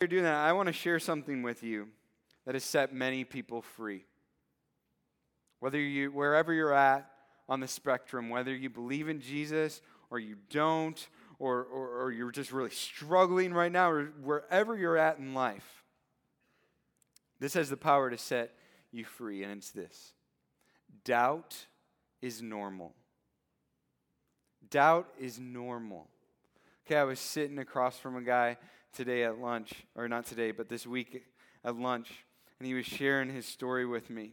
You're doing that, I want to share something with you that has set many people free. Wherever you're at on the spectrum, whether you believe in Jesus or you don't, or you're just really struggling right now, or wherever you're at in life, this has the power to set you free, and it's this. Doubt is normal. Doubt is normal. Okay, I was sitting across from a guy today at lunch, or not today, but this week at lunch, and he was sharing his story with me,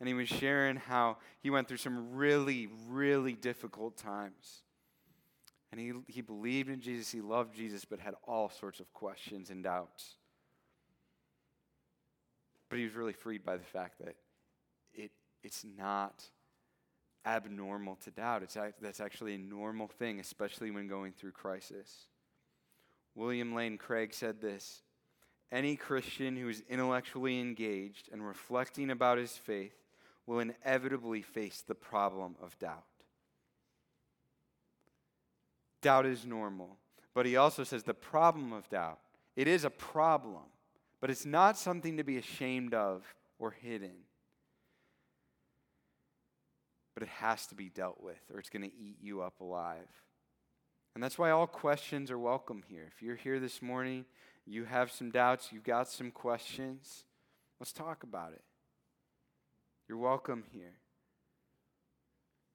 and he was sharing how he went through some really, really difficult times, and he believed in Jesus, he loved Jesus, but had all sorts of questions and doubts, but he was really freed by the fact that it's not abnormal to doubt. That's actually a normal thing, especially when going through crisis. William Lane Craig said this: any Christian who is intellectually engaged and reflecting about his faith will inevitably face the problem of doubt. Doubt is normal, but he also says the problem of doubt, it is a problem, but it's not something to be ashamed of or hidden. But it has to be dealt with, or it's going to eat you up alive. And that's why all questions are welcome here. If you're here this morning, you have some doubts, you've got some questions, let's talk about it. You're welcome here.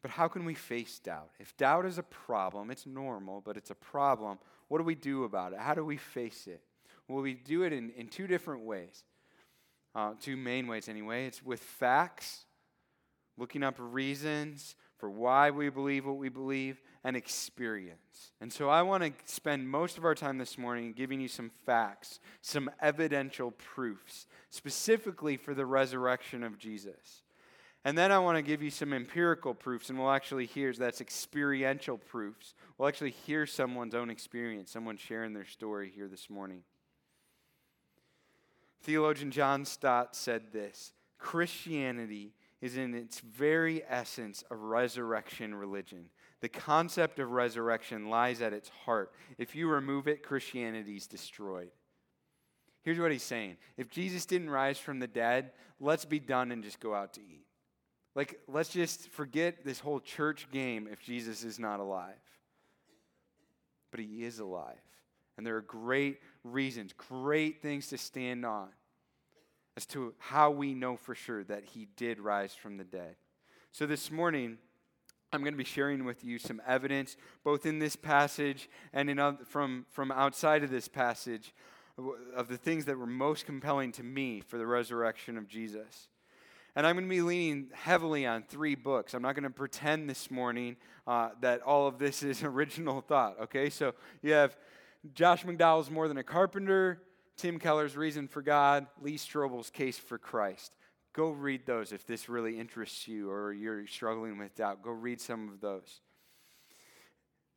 But how can we face doubt? If doubt is a problem, it's normal, but it's a problem, what do we do about it? How do we face it? Well, we do it in two different ways, two main ways anyway. It's with facts, looking up reasons for why we believe what we believe, and experience. And so I want to spend most of our time this morning giving you some facts, some evidential proofs, specifically for the resurrection of Jesus. And then I want to give you some empirical proofs, and we'll actually hear, that's experiential proofs. We'll actually hear someone's own experience, someone sharing their story here this morning. Theologian John Stott said this: Christianity is in its very essence a resurrection religion. The concept of resurrection lies at its heart. If you remove it, Christianity's destroyed. Here's what he's saying. If Jesus didn't rise from the dead, let's be done and just go out to eat. Like, let's just forget this whole church game if Jesus is not alive. But he is alive. And there are great reasons, great things to stand on as to how we know for sure that he did rise from the dead. So this morning, I'm going to be sharing with you some evidence, both in this passage and in from outside of this passage, of the things that were most compelling to me for the resurrection of Jesus. And I'm going to be leaning heavily on three books. I'm not going to pretend this morning that all of this is original thought, okay? So you have Josh McDowell's More Than a Carpenter, Tim Keller's Reason for God, Lee Strobel's Case for Christ. Go read those if this really interests you or you're struggling with doubt. Go read some of those.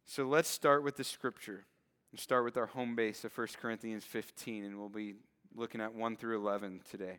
So let's start with the scripture. We'll start with our home base of 1 Corinthians 15, and we'll be looking at 1 through 11 today.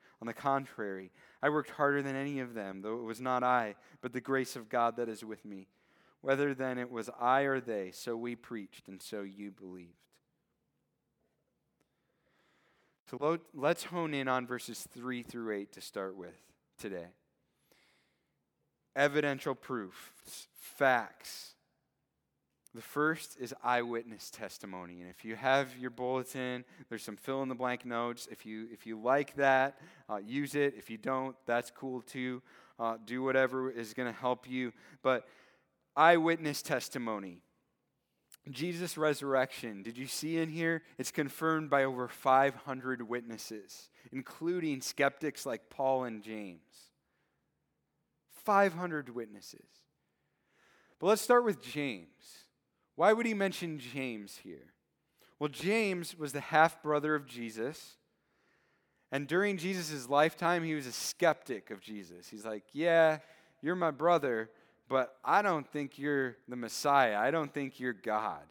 On the contrary, I worked harder than any of them, though it was not I, but the grace of God that is with me. Whether then it was I or they, so we preached, and so you believed. So let's hone in on verses 3 through 8 to start with today. Evidential proof, facts. The first is eyewitness testimony. And if you have your bulletin, there's some fill-in-the-blank notes. If you like that, use it. If you don't, that's cool too. Do whatever is going to help you. But eyewitness testimony. Jesus' resurrection, did you see in here? It's confirmed by over 500 witnesses, including skeptics like Paul and James. 500 witnesses. But let's start with James. Why would he mention James here? Well, James was the half-brother of Jesus. And during Jesus' lifetime, he was a skeptic of Jesus. He's like, yeah, you're my brother, but I don't think you're the Messiah. I don't think you're God.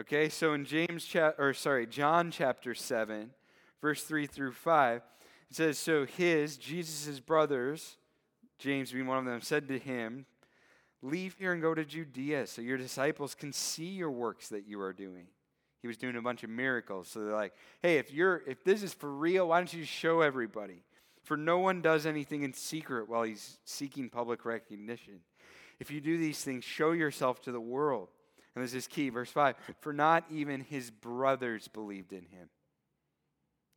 Okay, so in John chapter 7, verse 3 through 5, it says, so Jesus' brothers, James being one of them, said to him, leave here and go to Judea so your disciples can see your works that you are doing. He was doing a bunch of miracles. So they're like, hey, if this is for real, why don't you show everybody? For no one does anything in secret while he's seeking public recognition. If you do these things, show yourself to the world. And this is key, verse 5. For not even his brothers believed in him.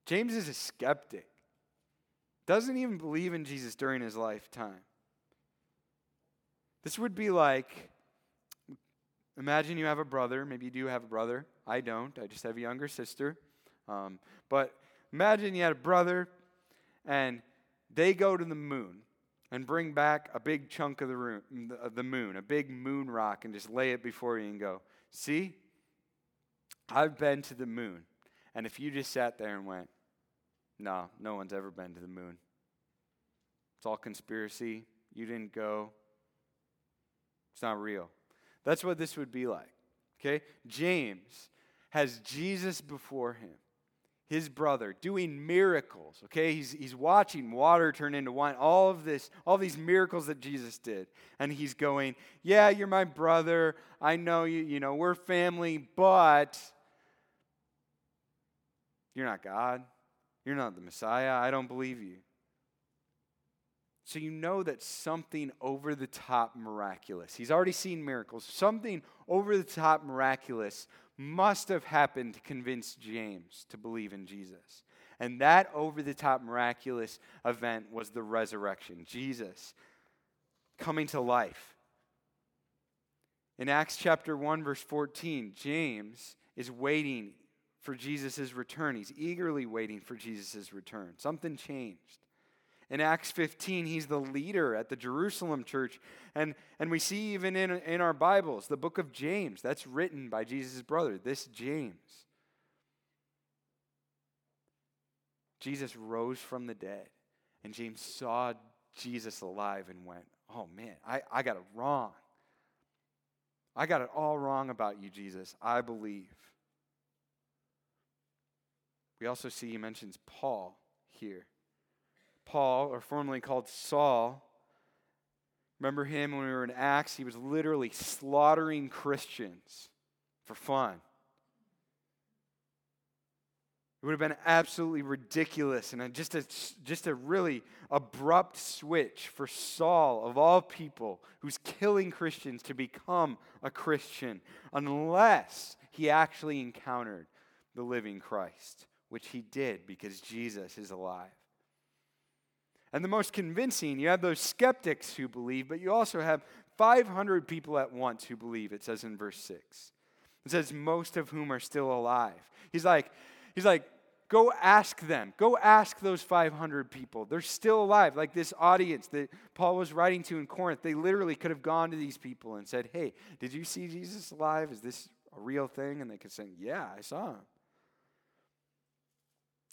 James is a skeptic. Doesn't even believe in Jesus during his lifetime. This would be like, imagine you have a brother. Maybe you do have a brother. I don't. I just have a younger sister. But imagine you had a brother and they go to the moon and bring back a big chunk of the moon, a big moon rock, and just lay it before you and go, see, I've been to the moon. And if you just sat there and went, no, no one's ever been to the moon. It's all conspiracy. You didn't go. It's not real. That's what this would be like. Okay? James has Jesus before him, his brother, doing miracles. Okay? He's watching water turn into wine, all these miracles that Jesus did. And he's going, yeah, you're my brother. I know you, we're family, but you're not God. You're not the Messiah. I don't believe you. So you know that something over-the-top miraculous. He's already seen miracles. Something over-the-top miraculous must have happened to convince James to believe in Jesus. And that over-the-top miraculous event was the resurrection. Jesus coming to life. In Acts chapter 1, verse 14, James is waiting for Jesus' return. He's eagerly waiting for Jesus' return. Something changed. In Acts 15, he's the leader at the Jerusalem church. And we see even in our Bibles, the book of James, that's written by Jesus' brother, this James. Jesus rose from the dead, and James saw Jesus alive and went, oh man, I got it wrong. I got it all wrong about you, Jesus. I believe. We also see he mentions Paul here. Paul, or formerly called Saul, remember him when we were in Acts? He was literally slaughtering Christians for fun. It would have been absolutely ridiculous and just a really abrupt switch for Saul, of all people, who's killing Christians, to become a Christian unless he actually encountered the living Christ, which he did because Jesus is alive. And the most convincing, you have those skeptics who believe, but you also have 500 people at once who believe, it says in verse 6. It says, most of whom are still alive. He's like, go ask them. Go ask those 500 people. They're still alive. Like this audience that Paul was writing to in Corinth, they literally could have gone to these people and said, hey, did you see Jesus alive? Is this a real thing? And they could say, yeah, I saw him.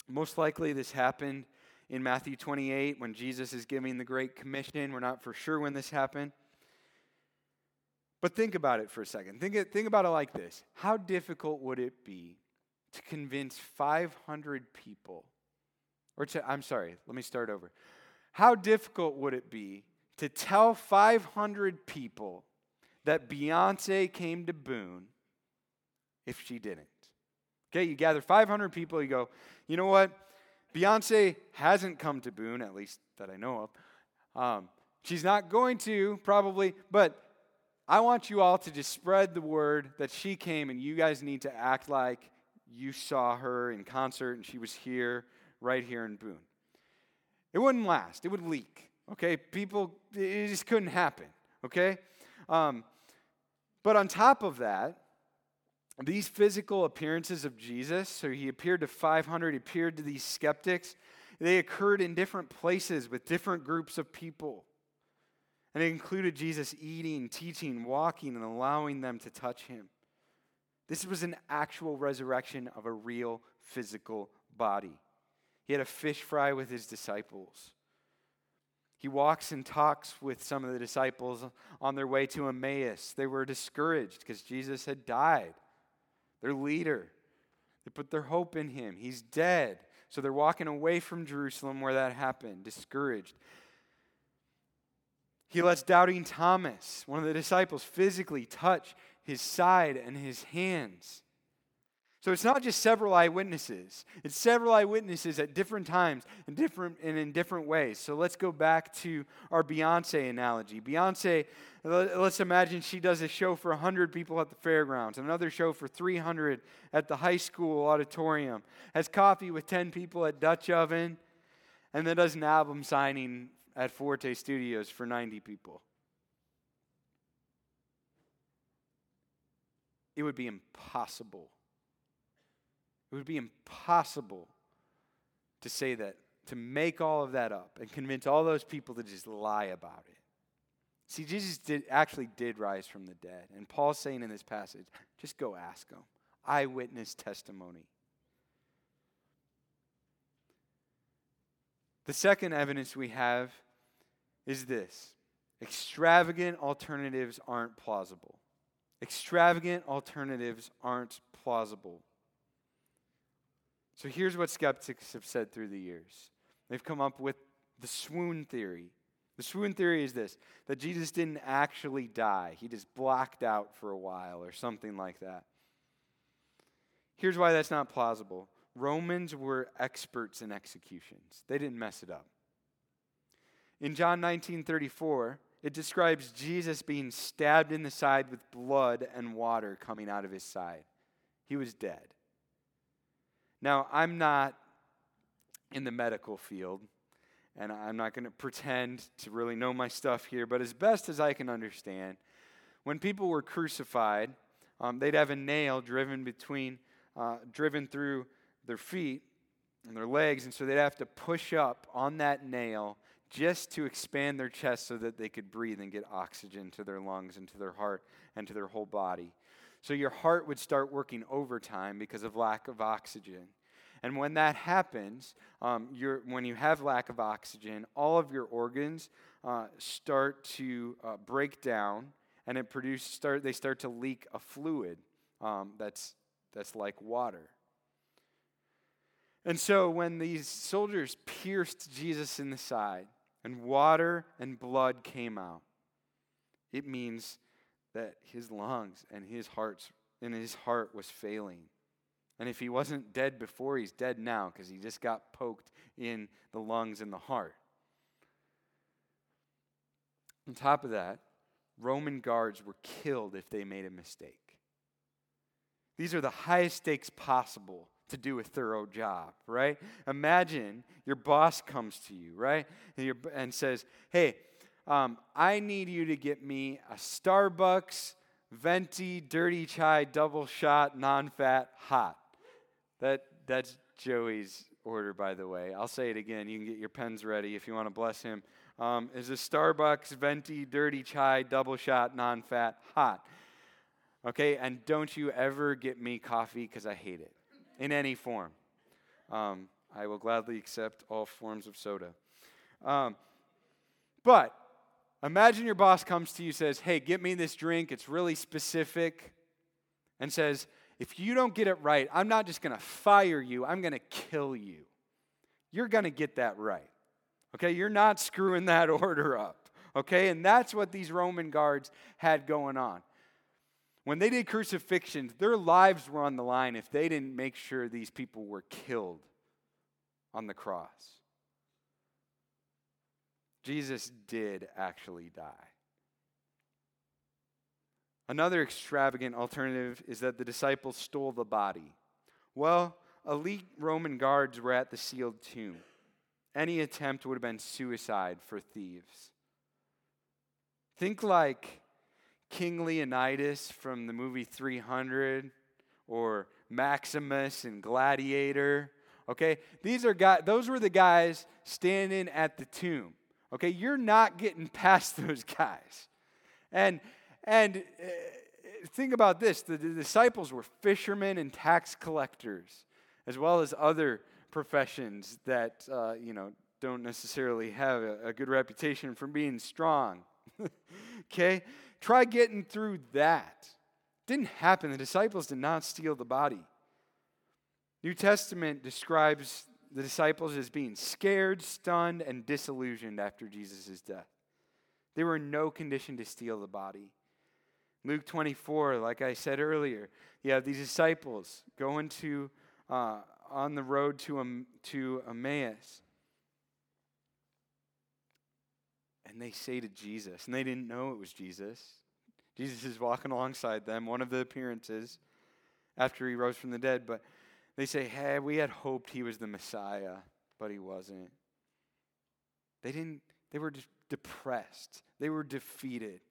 Most likely this happened in Matthew 28, when Jesus is giving the Great Commission. We're not for sure when this happened. But think about it for a second. Think about it like this. How difficult would it be to convince 500 people, How difficult would it be to tell 500 people that Beyonce came to Boone if she didn't? Okay, you gather 500 people, you go, you know what? Beyonce hasn't come to Boone, at least that I know of. She's not going to, probably, but I want you all to just spread the word that she came, and you guys need to act like you saw her in concert and she was here, right here in Boone. It wouldn't last. It would leak, okay? People, it just couldn't happen, okay? But on top of that, these physical appearances of Jesus, so he appeared to 500, he appeared to these skeptics, they occurred in different places with different groups of people. And it included Jesus eating, teaching, walking, and allowing them to touch him. This was an actual resurrection of a real physical body. He had a fish fry with his disciples. He walks and talks with some of the disciples on their way to Emmaus. They were discouraged because Jesus had died. Their leader. They put their hope in him. He's dead. So they're walking away from Jerusalem where that happened, discouraged. He lets doubting Thomas, one of the disciples, physically touch his side and his hands. So it's not just several eyewitnesses. It's several eyewitnesses at different times and in different ways. So let's go back to our Beyonce analogy. Beyonce, let's imagine she does a show for 100 people at the fairgrounds, another show for 300 at the high school auditorium, has coffee with 10 people at Dutch Oven, and then does an album signing at Forte Studios for 90 people. It would be impossible. It would be impossible to say that, to make all of that up and convince all those people to just lie about it. See, Jesus actually did rise from the dead. And Paul's saying in this passage, just go ask them. Eyewitness testimony. The second evidence we have is this. Extravagant alternatives aren't plausible. Extravagant alternatives aren't plausible. So here's what skeptics have said through the years. They've come up with the swoon theory. The swoon theory is this, that Jesus didn't actually die. He just blacked out for a while or something like that. Here's why that's not plausible. Romans were experts in executions. They didn't mess it up. In John 19:34, it describes Jesus being stabbed in the side with blood and water coming out of his side. He was dead. Now, I'm not in the medical field, and I'm not going to pretend to really know my stuff here, but as best as I can understand, when people were crucified, they'd have a nail driven through their feet and their legs, and so they'd have to push up on that nail just to expand their chest so that they could breathe and get oxygen to their lungs and to their heart and to their whole body. So your heart would start working overtime because of lack of oxygen. And when that happens, when you have lack of oxygen, all of your organs start to break down, and they start to leak a fluid that's like water. And so when these soldiers pierced Jesus in the side, and water and blood came out, it means that his lungs and his heart was failing. And if he wasn't dead before, he's dead now because he just got poked in the lungs and the heart. On top of that, Roman guards were killed if they made a mistake. These are the highest stakes possible to do a thorough job, right? Imagine your boss comes to you, right, and says, hey, I need you to get me a Starbucks venti dirty chai double shot non-fat hot. That's Joey's order, by the way. I'll say it again. You can get your pens ready if you want to bless him. Is a Starbucks venti dirty chai double shot non-fat hot. Okay, and don't you ever get me coffee because I hate it in any form. I will gladly accept all forms of soda. But imagine your boss comes to you and says, hey, get me this drink. It's really specific. And says, if you don't get it right, I'm not just going to fire you. I'm going to kill you. You're going to get that right. Okay? You're not screwing that order up. Okay? And that's what these Roman guards had going on. When they did crucifixions, their lives were on the line if they didn't make sure these people were killed on the cross. Jesus did actually die. Another extravagant alternative is that the disciples stole the body. Well, elite Roman guards were at the sealed tomb. Any attempt would have been suicide for thieves. Think like King Leonidas from the movie 300 or Maximus and Gladiator. Okay, these are guys, those were the guys standing at the tomb. Okay, you're not getting past those guys. And think about this. The disciples were fishermen and tax collectors, as well as other professions that don't necessarily have a good reputation for being strong. Okay, try getting through that. Didn't happen. The disciples did not steal the body. New Testament describes the disciples as being scared, stunned, and disillusioned after Jesus' death. They were in no condition to steal the body. Luke 24, like I said earlier, you have these disciples going to on the road to Emmaus. And they say to Jesus, and they didn't know it was Jesus. Jesus is walking alongside them, one of the appearances after he rose from the dead. But they say, hey, we had hoped he was the Messiah, but he wasn't. They were just depressed. They were defeated.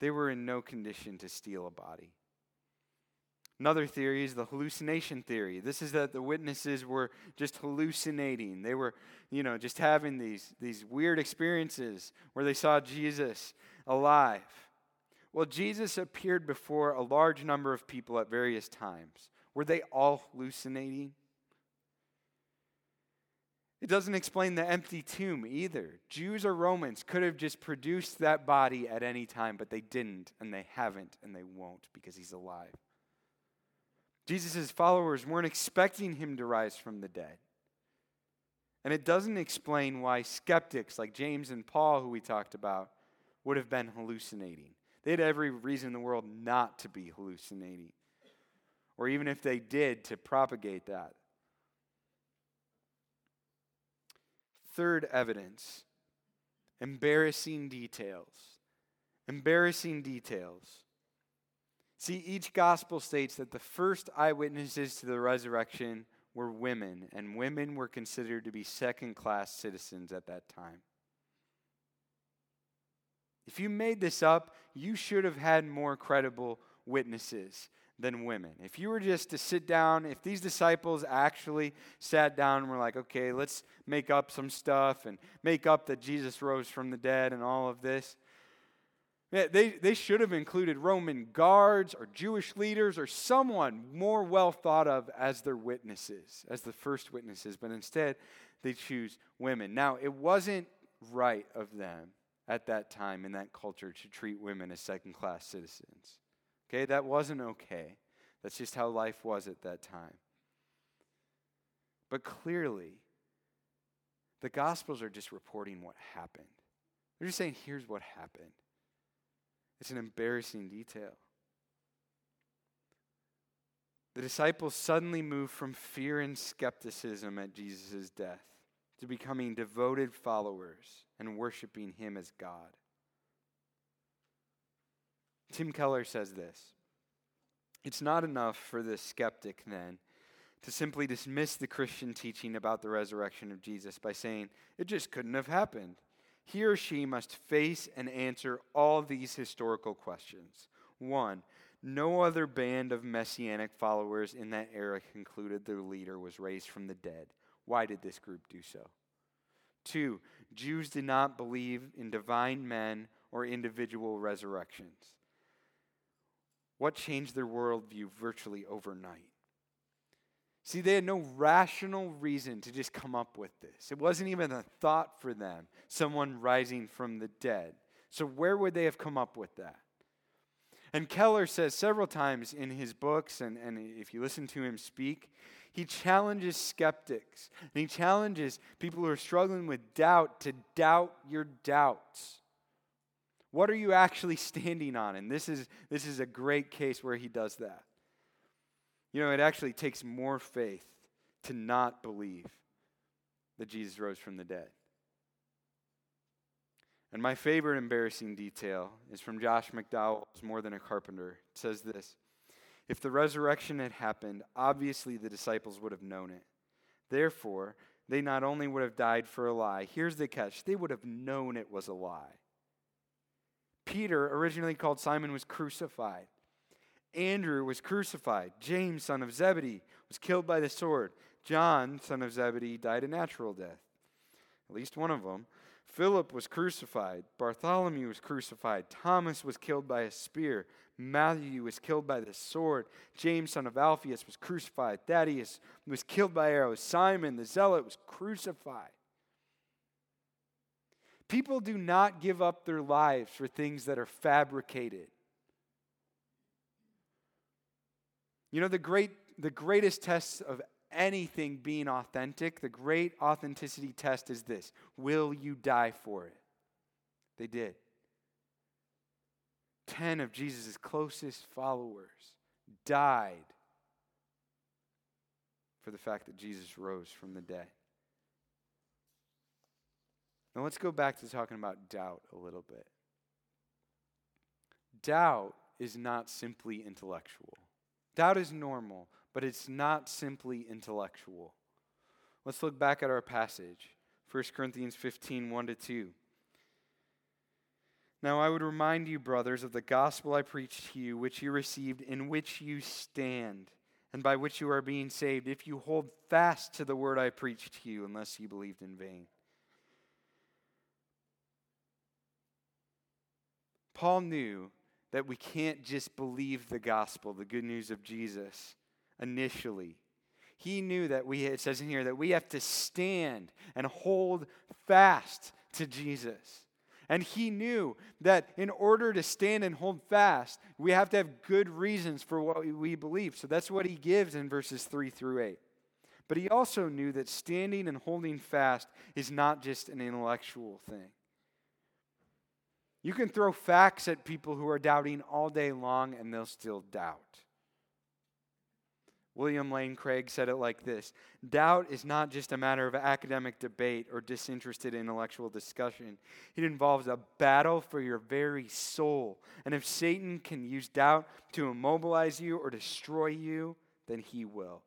They were in no condition to steal a body. Another theory is the hallucination theory. This is that the witnesses were just hallucinating. They were, just having these weird experiences where they saw Jesus alive. Well, Jesus appeared before a large number of people at various times. Were they all hallucinating? It doesn't explain the empty tomb either. Jews or Romans could have just produced that body at any time, but they didn't, and they haven't, and they won't because he's alive. Jesus' followers weren't expecting him to rise from the dead. And it doesn't explain why skeptics like James and Paul, who we talked about, would have been hallucinating. They had every reason in the world not to be hallucinating. Or even if they did, to propagate that. Third evidence, embarrassing details. Embarrassing details. See, each gospel states that the first eyewitnesses to the resurrection were women, and women were considered to be second-class citizens at that time. If you made this up, you should have had more credible witnesses than women. If you were just to sit down, if these disciples actually sat down and were like, okay, let's make up some stuff and make up that Jesus rose from the dead and all of this, they should have included Roman guards or Jewish leaders or someone more well thought of as their witnesses, as the first witnesses, but instead they choose women. Now, it wasn't right of them at that time in that culture to treat women as second-class citizens. Okay, that wasn't okay. That's just how life was at that time. But clearly, the Gospels are just reporting what happened. They're just saying, here's what happened. It's an embarrassing detail. The disciples suddenly moved from fear and skepticism at Jesus' death to becoming devoted followers and worshiping him as God. Tim Keller says this: it's not enough for the skeptic, then, to simply dismiss the Christian teaching about the resurrection of Jesus by saying, it just couldn't have happened. He or she must face and answer all these historical questions. 1, no other band of messianic followers in that era concluded their leader was raised from the dead. Why did this group do so? 2, Jews did not believe in divine men or individual resurrections. What changed their worldview virtually overnight? See, they had no rational reason to just come up with this. It wasn't even a thought for them, someone rising from the dead. So where would they have come up with that? And Keller says several times in his books, and if you listen to him speak, he challenges skeptics, and he challenges people who are struggling with doubt to doubt your doubts. What are you actually standing on? And this is a great case where he does that. It actually takes more faith to not believe that Jesus rose from the dead. And my favorite embarrassing detail is from Josh McDowell's More Than a Carpenter. It says this: if the resurrection had happened, obviously the disciples would have known it. Therefore, they not only would have died for a lie, here's the catch, they would have known it was a lie. Peter, originally called Simon, was crucified. Andrew was crucified. James, son of Zebedee, was killed by the sword. John, son of Zebedee, died a natural death. At least one of them. Philip was crucified. Bartholomew was crucified. Thomas was killed by a spear. Matthew was killed by the sword. James, son of Alphaeus, was crucified. Thaddeus was killed by arrows. Simon, the zealot, was crucified. People do not give up their lives for things that are fabricated. You know, the greatest test of anything being authentic, the great authenticity test is this: will you die for it? They did. 10 of Jesus' closest followers died for the fact that Jesus rose from the dead. Now let's go back to talking about doubt a little bit. Doubt is not simply intellectual. Doubt is normal, but it's not simply intellectual. Let's look back at our passage, 1 Corinthians 15, 1-2. Now I would remind you, brothers, of the gospel I preached to you, which you received, in which you stand, and by which you are being saved, if you hold fast to the word I preached to you, unless you believed in vain. Paul knew that we can't just believe the gospel, the good news of Jesus, initially. He knew that it says in here, that we have to stand and hold fast to Jesus. And he knew that in order to stand and hold fast, we have to have good reasons for what we believe. So that's what he gives in verses 3-8. But he also knew that standing and holding fast is not just an intellectual thing. You can throw facts at people who are doubting all day long and they'll still doubt. William Lane Craig said it like this: doubt is not just a matter of academic debate or disinterested intellectual discussion. It involves a battle for your very soul. And if Satan can use doubt to immobilize you or destroy you, then he will.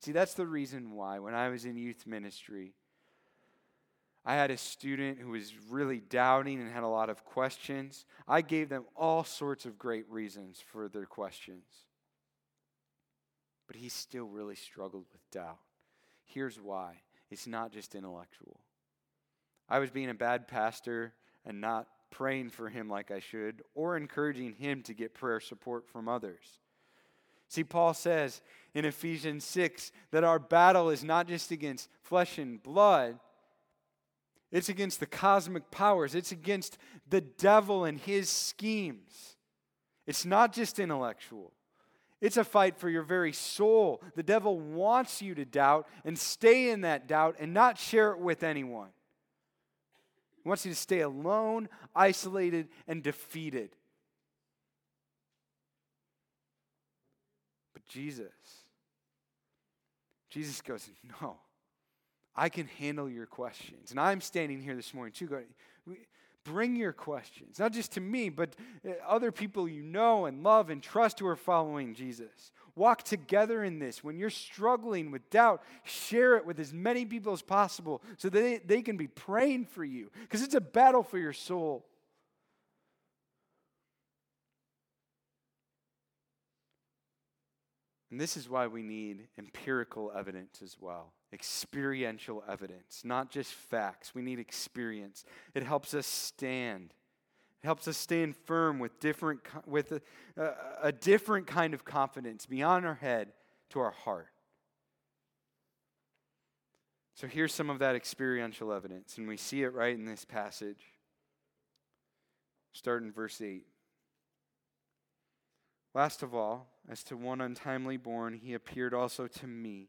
See, that's the reason why when I was in youth ministry, I had a student who was really doubting and had a lot of questions. I gave them all sorts of great reasons for their questions, but he still really struggled with doubt. Here's why. It's not just intellectual. I was being a bad pastor and not praying for him like I should, or encouraging him to get prayer support from others. See, Paul says in Ephesians 6 that our battle is not just against flesh and blood. It's against the cosmic powers. It's against the devil and his schemes. It's not just intellectual. It's a fight for your very soul. The devil wants you to doubt and stay in that doubt and not share it with anyone. He wants you to stay alone, isolated, and defeated. But Jesus goes, no, I can handle your questions. And I'm standing here this morning too going, bring your questions, not just to me, but other people you know and love and trust who are following Jesus. Walk together in this. When you're struggling with doubt, share it with as many people as possible so that they can be praying for you, because it's a battle for your soul. And this is why we need empirical evidence as well. Experiential evidence, not just facts. We need experience. It helps us stand. It helps us stand firm with a different kind of confidence beyond our head to our heart. So here's some of that experiential evidence, and we see it right in this passage. Start in verse 8. Last of all, as to one untimely born, he appeared also to me.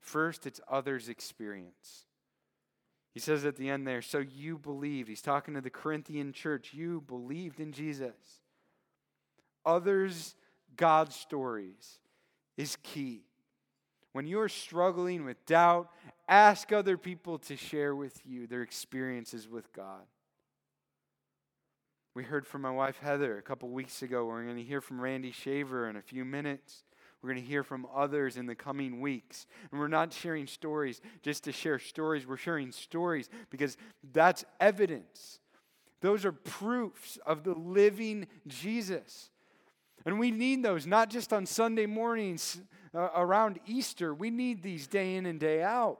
First, it's others' experience. He says at the end there, so you believed. He's talking to the Corinthian church. You believed in Jesus. Others' God stories is key. When you're struggling with doubt, ask other people to share with you their experiences with God. We heard from my wife Heather a couple weeks ago. We're going to hear from Randy Shaver in a few minutes. We're going to hear from others in the coming weeks. And we're not sharing stories just to share stories. We're sharing stories because that's evidence. Those are proofs of the living Jesus. And we need those, not just on Sunday mornings around Easter. We need these day in and day out.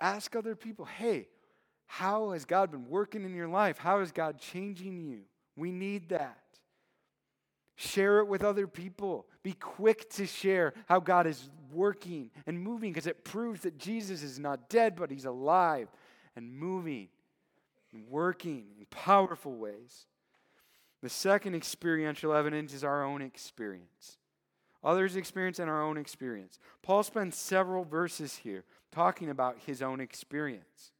Ask other people, hey, how has God been working in your life? How is God changing you? We need that. Share it with other people. Be quick to share how God is working and moving, because it proves that Jesus is not dead, but he's alive and moving and working in powerful ways. The second experiential evidence is our own experience. Others' experience and our own experience. Paul spends several verses here talking about his own experience.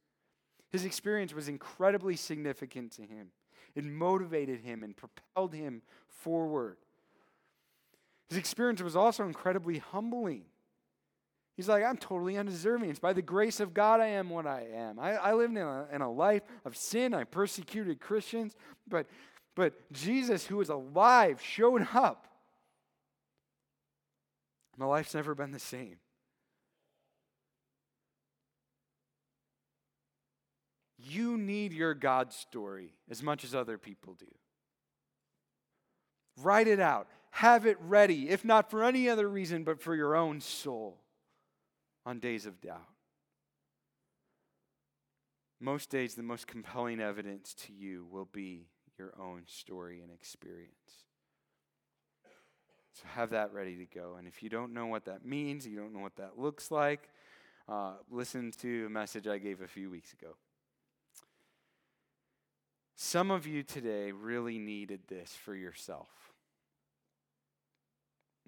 His experience was incredibly significant to him. It motivated him and propelled him forward. His experience was also incredibly humbling. He's like, I'm totally undeserving. It's by the grace of God I am what I am. I lived in a life of sin. I persecuted Christians. But Jesus, who was alive, showed up. My life's never been the same. You need your God story as much as other people do. Write it out. Have it ready, if not for any other reason, but for your own soul on days of doubt. Most days, the most compelling evidence to you will be your own story and experience. So have that ready to go. And if you don't know what that means, you don't know what that looks like, listen to a message I gave a few weeks ago. Some of you today really needed this for yourself.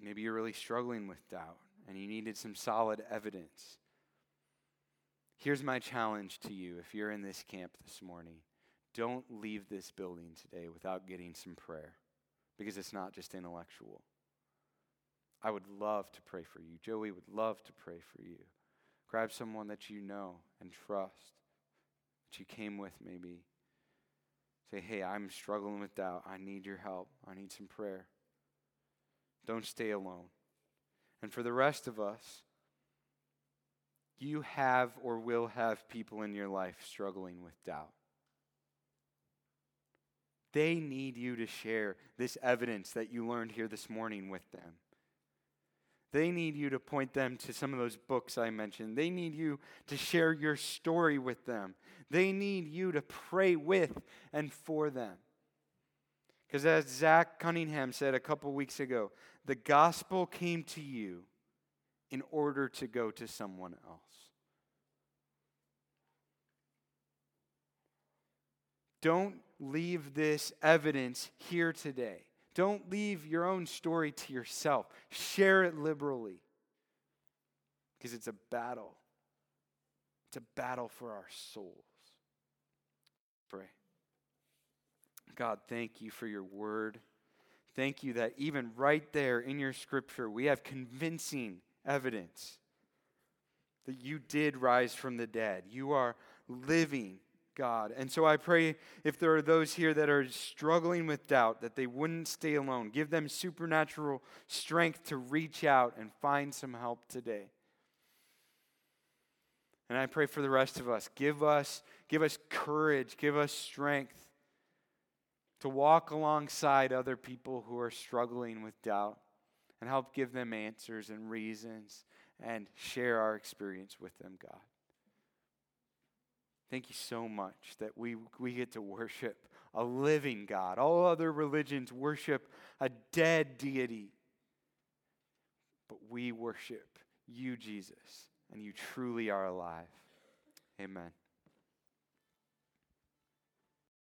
Maybe you're really struggling with doubt and you needed some solid evidence. Here's my challenge to you if you're in this camp this morning. Don't leave this building today without getting some prayer, because it's not just intellectual. I would love to pray for you. Joey would love to pray for you. Grab someone that you know and trust, that you came with maybe. Say, hey, I'm struggling with doubt. I need your help. I need some prayer. Don't stay alone. And for the rest of us, you have or will have people in your life struggling with doubt. They need you to share this evidence that you learned here this morning with them. They need you to point them to some of those books I mentioned. They need you to share your story with them. They need you to pray with and for them. Because as Zach Cunningham said a couple weeks ago, the gospel came to you in order to go to someone else. Don't leave this evidence here today. Don't leave your own story to yourself. Share it liberally, because it's a battle. It's a battle for our souls. Pray. God, thank you for your word. Thank you that even right there in your scripture, we have convincing evidence that you did rise from the dead. You are living, God. And so I pray if there are those here that are struggling with doubt, that they wouldn't stay alone. Give them supernatural strength to reach out and find some help today. And I pray for the rest of us. Give us courage. Give us strength to walk alongside other people who are struggling with doubt and help give them answers and reasons and share our experience with them, God. Thank you so much that we get to worship a living God. All other religions worship a dead deity. But we worship you, Jesus, and you truly are alive. Amen.